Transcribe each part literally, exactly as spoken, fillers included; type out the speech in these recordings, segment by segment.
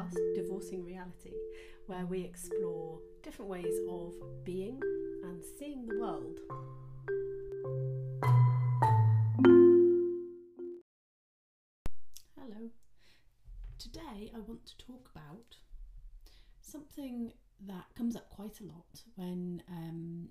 podcast, Divorcing Reality, where we explore different ways of being and seeing the world. Hello. Today I want to talk about something that comes up quite a lot when um,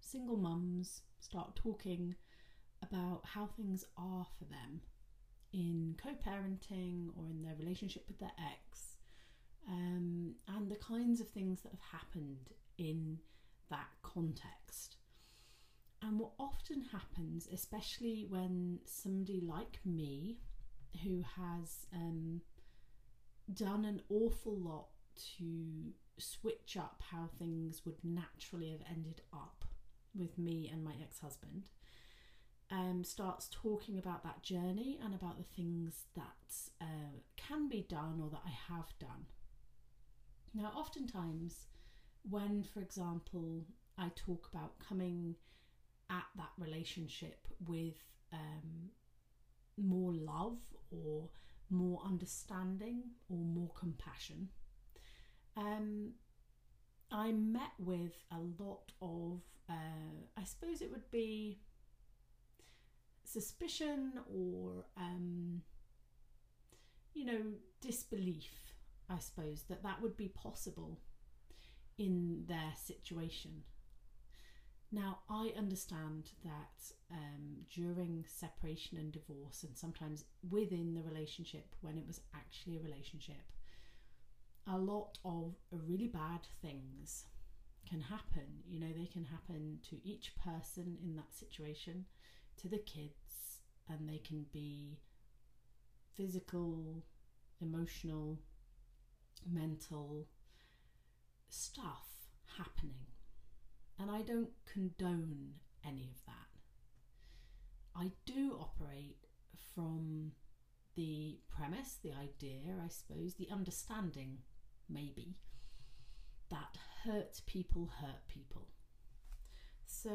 single mums start talking about how things are for them in co-parenting or in their relationship with their ex, um, and the kinds of things that have happened in that context. And what often happens, especially when somebody like me who has um, done an awful lot to switch up how things would naturally have ended up with me and my ex-husband, Um, starts talking about that journey and about the things that uh, can be done or that I have done. Now, oftentimes when, for example, I talk about coming at that relationship with um, more love or more understanding or more compassion, um, I'm met with a lot of, uh, I suppose it would be suspicion or um, you know, disbelief, I suppose, that that would be possible in their situation. Now, I understand that um, during separation and divorce, and sometimes within the relationship when it was actually a relationship, a lot of really bad things can happen. You know, they can happen to each person in that situation, to the kids, and they can be physical, emotional, mental stuff happening. And I don't condone any of that. I do operate from the premise, the idea, I suppose, the understanding, maybe, that hurt people hurt people. So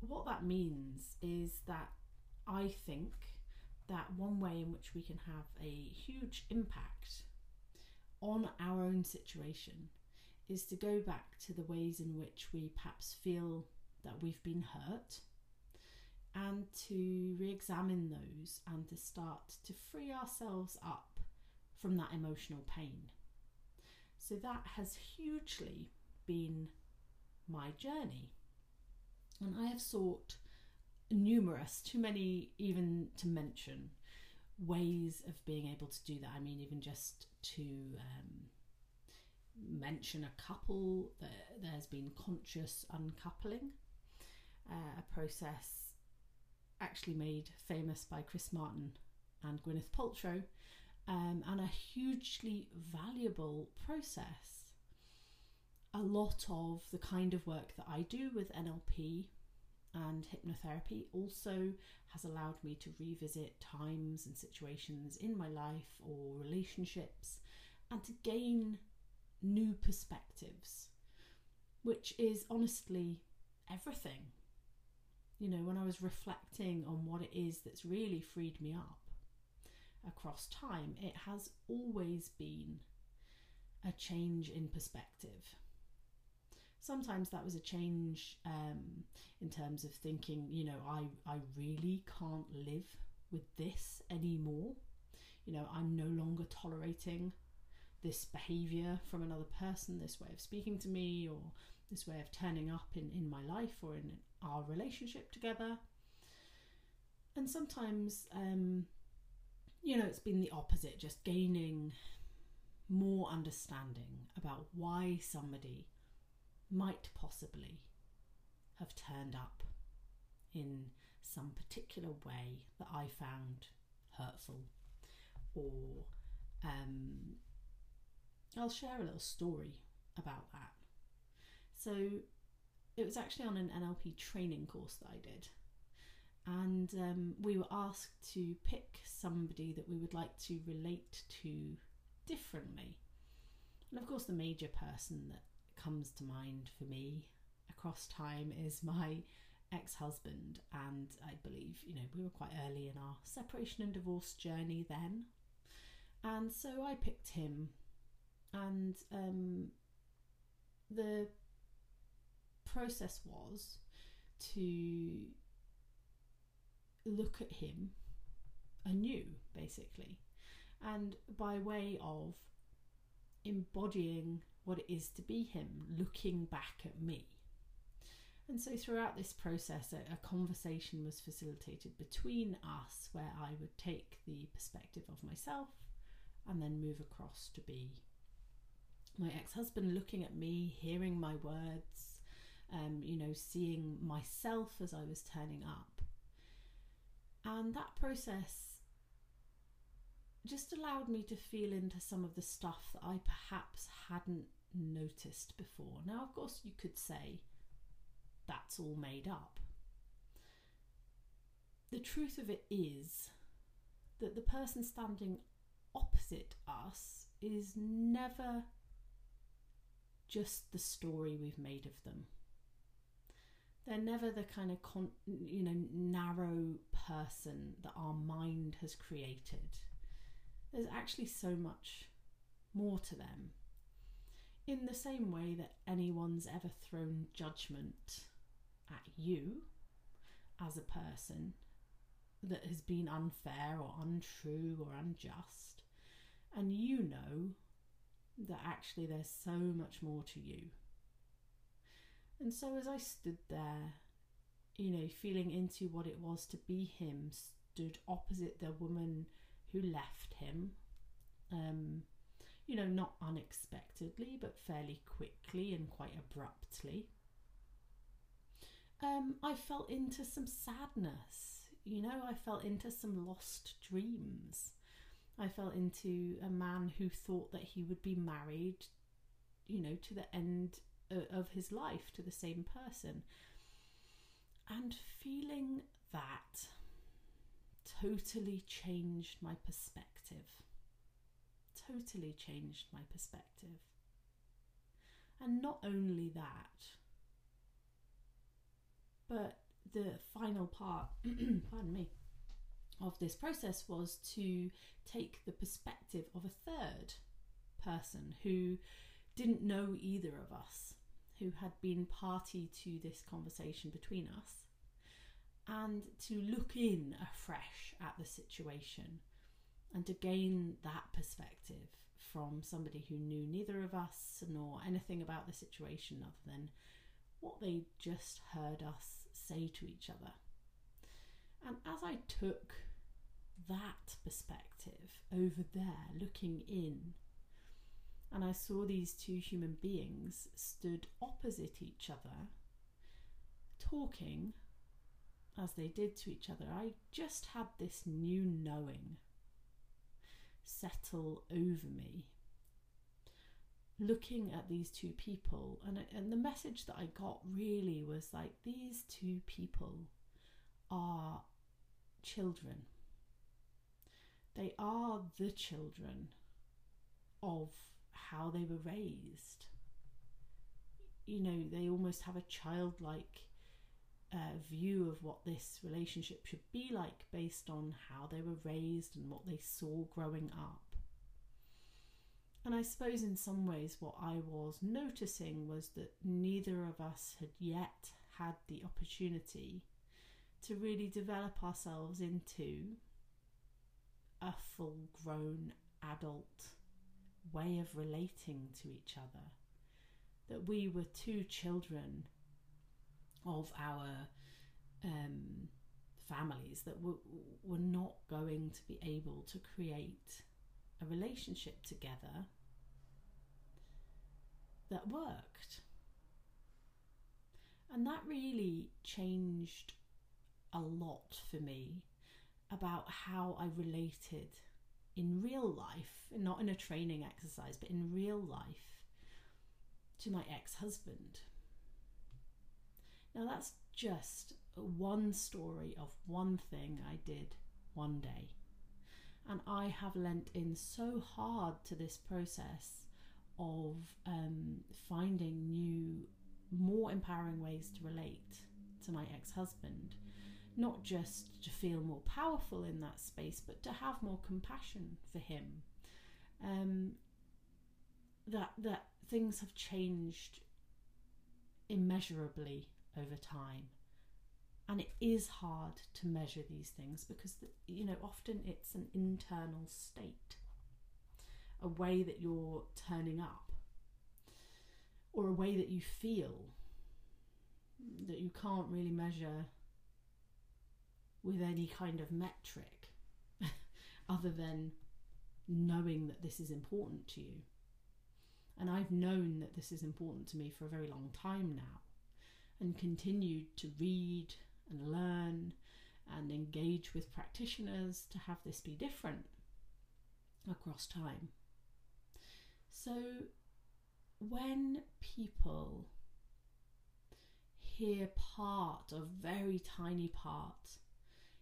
what that means is that I think that one way in which we can have a huge impact on our own situation is to go back to the ways in which we perhaps feel that we've been hurt, and to re-examine those and to start to free ourselves up from that emotional pain. So that has hugely been my journey. And I have sought numerous, too many even to mention, ways of being able to do that. I mean, even just to um, mention a couple, that there's been conscious uncoupling, uh, a process actually made famous by Chris Martin and Gwyneth Paltrow, um, and a hugely valuable process. A lot of the kind of work that I do with N L P and hypnotherapy also has allowed me to revisit times and situations in my life or relationships and to gain new perspectives, which is honestly everything. You know, when I was reflecting on what it is that's really freed me up across time, it has always been a change in perspective. Sometimes that was a change um, in terms of thinking, you know, I, I really can't live with this anymore. You know, I'm no longer tolerating this behaviour from another person, this way of speaking to me, or this way of turning up in, in my life or in our relationship together. And sometimes, um, you know, it's been the opposite, just gaining more understanding about why somebody might possibly have turned up in some particular way that I found hurtful. Or um, I'll share a little story about that. So it was actually on an N L P training course that I did, and um, we were asked to pick somebody that we would like to relate to differently. And of course, the major person that comes to mind for me across time is my ex-husband, and I believe, you know, we were quite early in our separation and divorce journey then, and so I picked him And um, the process was to look at him anew, basically, and by way of embodying what it is to be him, looking back at me. And so throughout this process, a, a conversation was facilitated between us where I would take the perspective of myself and then move across to be my ex-husband, looking at me, hearing my words, um, you know, seeing myself as I was turning up. And that process just allowed me to feel into some of the stuff that I perhaps hadn't noticed before. Now, of course, you could say that's all made up. The truth of it is that the person standing opposite us is never just the story we've made of them. They're never the kind of con- you know narrow person that our mind has created. There's actually so much more to them. In the same way that anyone's ever thrown judgment at you as a person that has been unfair or untrue or unjust, and you know that actually there's so much more to you. And so as I stood there, you know, feeling into what it was to be him, stood opposite the woman who left him, um, you know, not unexpectedly, but fairly quickly and quite abruptly, um, I felt into some sadness, you know, I felt into some lost dreams. I fell into a man who thought that he would be married, you know, to the end of his life, to the same person. And feeling that totally changed my perspective. Totally changed my perspective. And not only that, but the final part, pardon me, of this process was to take the perspective of a third person who didn't know either of us, who had been party to this conversation between us, and to look in afresh at the situation and to gain that perspective from somebody who knew neither of us nor anything about the situation other than what they just heard us say to each other. And as I took that perspective over there, looking in, and I saw these two human beings stood opposite each other, talking as they did to each other, I just had this new knowing settle over me, looking at these two people. And, and the message that I got really was like, these two people are children. They are the children of how they were raised. You know, they almost have a childlike uh, view of what this relationship should be like based on how they were raised and what they saw growing up. And I suppose in some ways what I was noticing was that neither of us had yet had the opportunity to really develop ourselves into a full-grown adult way of relating to each other. That we were two children of our um, families that were, were not going to be able to create a relationship together that worked. And that really changed a lot for me about how I related in real life, not in a training exercise, but in real life, to my ex-husband. Now that's just one story of one thing I did one day. And I have lent in so hard to this process of um, finding new, more empowering ways to relate to my ex-husband. Not just to feel more powerful in that space, but to have more compassion for him. Um, that that things have changed immeasurably over time, and it is hard to measure these things because the, you know often it's an internal state, a way that you're turning up, or a way that you feel that you can't really measure with any kind of metric other than knowing that this is important to you. And I've known that this is important to me for a very long time now, and continued to read and learn and engage with practitioners to have this be different across time. So when people hear part, a very tiny part,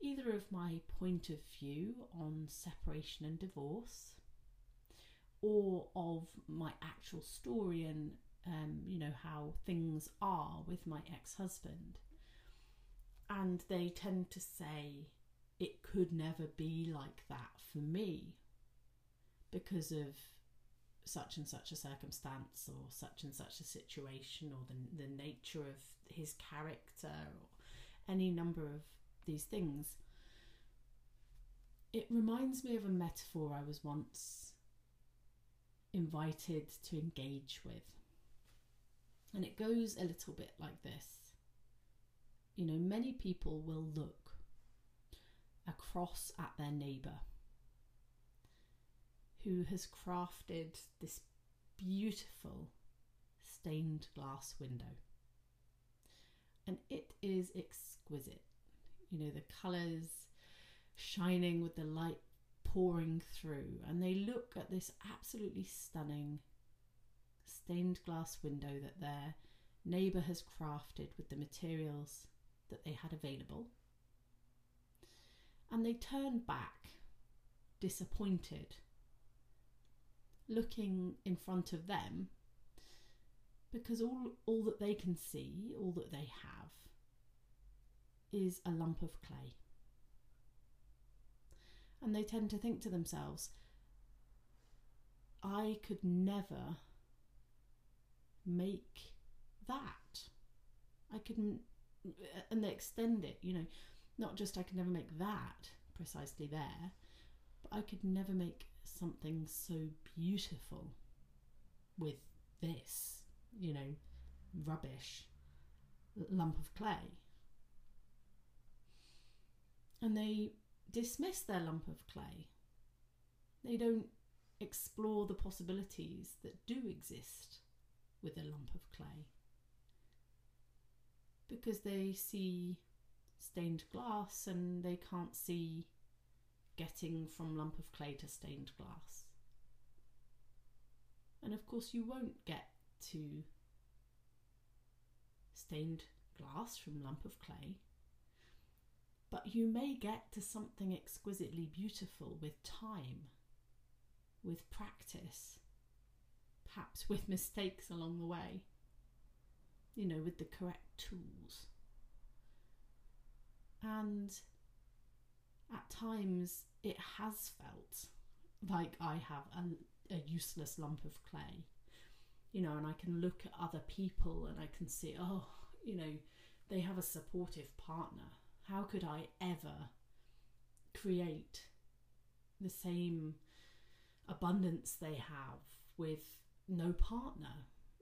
either of my point of view on separation and divorce, or of my actual story and um, you know how things are with my ex-husband, and they tend to say it could never be like that for me because of such and such a circumstance, or such and such a situation, or the, the nature of his character, or any number of these things. It reminds me of a metaphor I was once invited to engage with, and it goes a little bit like this. You know, many people will look across at their neighbour who has crafted this beautiful stained glass window, and it is exquisite. You know, the colours shining with the light pouring through, and they look at this absolutely stunning stained glass window that their neighbour has crafted with the materials that they had available, and they turn back disappointed, looking in front of them, because all all that they can see, all that they have, is a lump of clay. And they tend to think to themselves, I could never make that. I couldn't, and they extend it, you know, not just I could never make that precisely there, but I could never make something so beautiful with this, you know, rubbish lump of clay. And they dismiss their lump of clay. They don't explore the possibilities that do exist with a lump of clay, because they see stained glass and they can't see getting from lump of clay to stained glass. And of course you won't get to stained glass from lump of clay, but you may get to something exquisitely beautiful with time, with practice, perhaps with mistakes along the way, you know, with the correct tools. And at times it has felt like I have a, a useless lump of clay, you know, and I can look at other people and I can see, oh, you know, they have a supportive partner. How could I ever create the same abundance they have with no partner?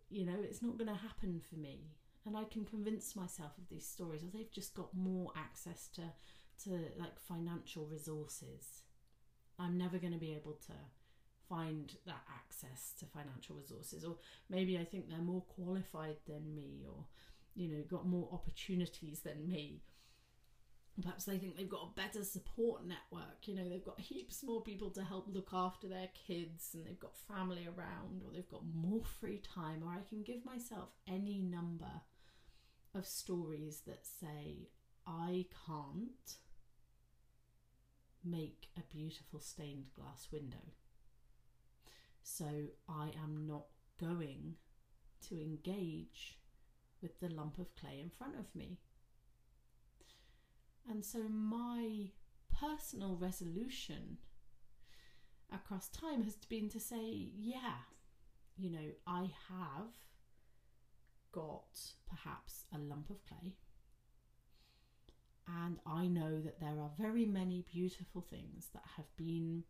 You know, it's not going to happen for me. And I can convince myself of these stories, or they've just got more access to, to like financial resources. I'm never going to be able to find that access to financial resources, or maybe I think they're more qualified than me, or, you know, got more opportunities than me. Perhaps they think they've got a better support network, you know, they've got heaps more people to help look after their kids, and they've got family around, or they've got more free time, or I can give myself any number of stories that say, I can't make a beautiful stained glass window, so I am not going to engage with the lump of clay in front of me. And so my personal resolution across time has been to say, yeah, you know, I have got perhaps a lump of clay, and I know that there are very many beautiful things that have been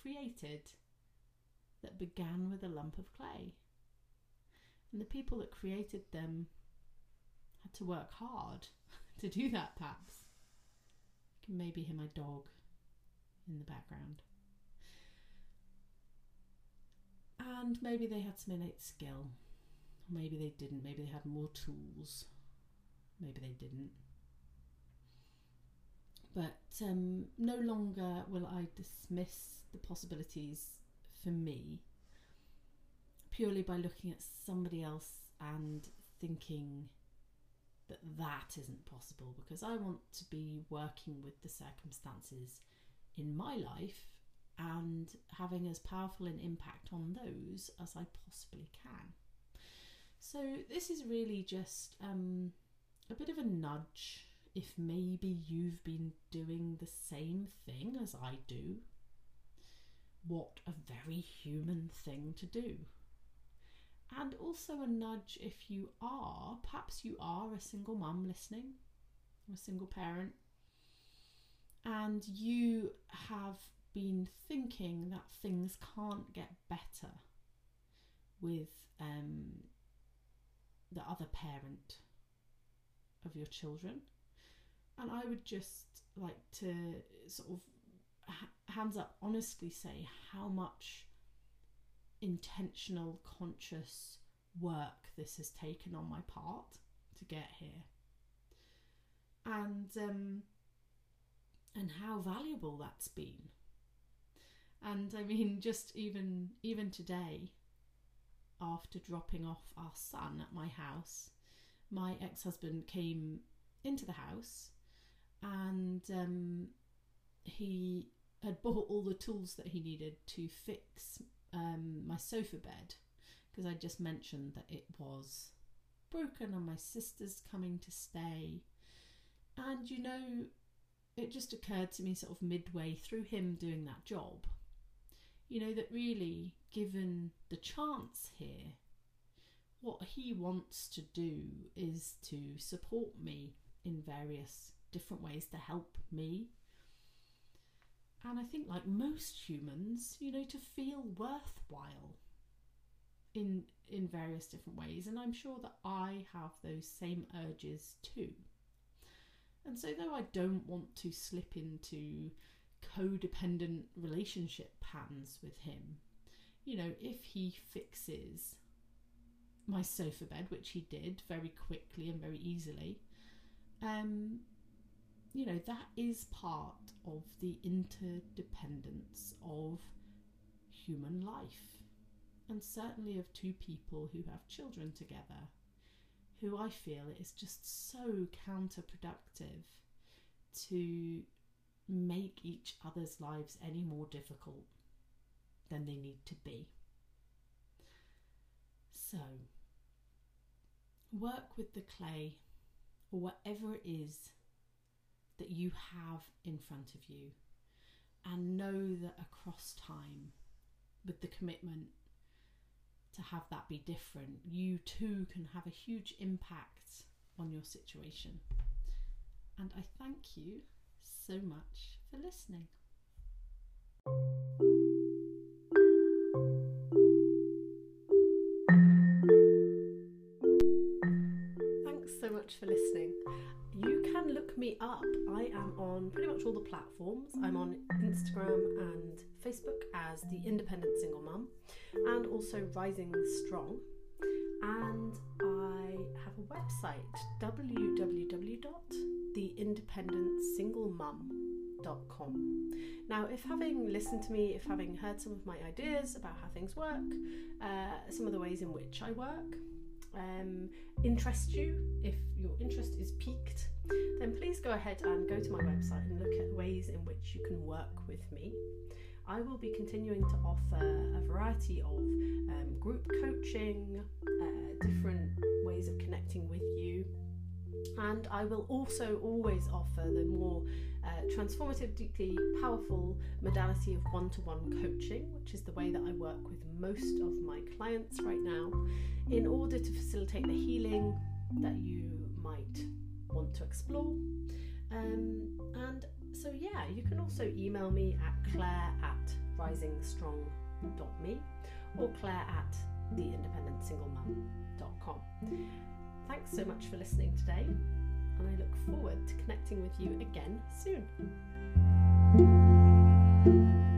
created that began with a lump of clay. And the people that created them had to work hard to do that, perhaps. You can maybe hear my dog in the background. And maybe they had some innate skill. Maybe they didn't. Maybe they had more tools. Maybe they didn't. But um, no longer will I dismiss the possibilities for me purely by looking at somebody else and thinking that that isn't possible, because I want to be working with the circumstances in my life and having as powerful an impact on those as I possibly can. So this is really just um, a bit of a nudge. If maybe you've been doing the same thing as I do, what a very human thing to do. And also a nudge if you are, perhaps you are a single mum listening, or a single parent, and you have been thinking that things can't get better with um, the other parent of your children. And I would just like to sort of, hands up, honestly say how much intentional, conscious work this has taken on my part to get here. And, um, and how valuable that's been. And I mean, just even, even today, after dropping off our son at my house, my ex-husband came into the house and um, he had bought all the tools that he needed to fix um, my sofa bed, because I just mentioned that it was broken and my sister's coming to stay. And, you know, it just occurred to me sort of midway through him doing that job, you know, that really, given the chance here, what he wants to do is to support me in various different ways to help me. And I think, like most humans, you know, to feel worthwhile in in various different ways. And I'm sure that I have those same urges too. And so though I don't want to slip into codependent relationship patterns with him, you know, if he fixes my sofa bed, which he did very quickly and very easily, um, you know, that is part of the interdependence of human life, and certainly of two people who have children together, who I feel it is just so counterproductive to make each other's lives any more difficult than they need to be. So work with the clay, or whatever it is that you have in front of you, and know that across time, with the commitment to have that be different, you too can have a huge impact on your situation. And I thank you so much for listening. Thanks so much for listening. You can look me up. I am on pretty much all the platforms. I'm on Instagram and Facebook as The Independent Single Mum, and also Rising Strong. And I have a website, w w w dot the independent single mum dot com. Now, if having listened to me, if having heard some of my ideas about how things work, uh, some of the ways in which I work, Um, interest you, if your interest is piqued, then please go ahead and go to my website and look at ways in which you can work with me. I will be continuing to offer a variety of um, group coaching, uh, different ways of connecting with you, and I will also always offer the more uh, transformative, deeply powerful modality of one-to-one coaching, which is the way that I work with most of my clients right now, in order to facilitate the healing that you might want to explore. Um, and so yeah, you can also email me at claire at rising strong dot me or claire at the independent single mum dot com. Thanks so much for listening today, and I look forward to connecting with you again soon.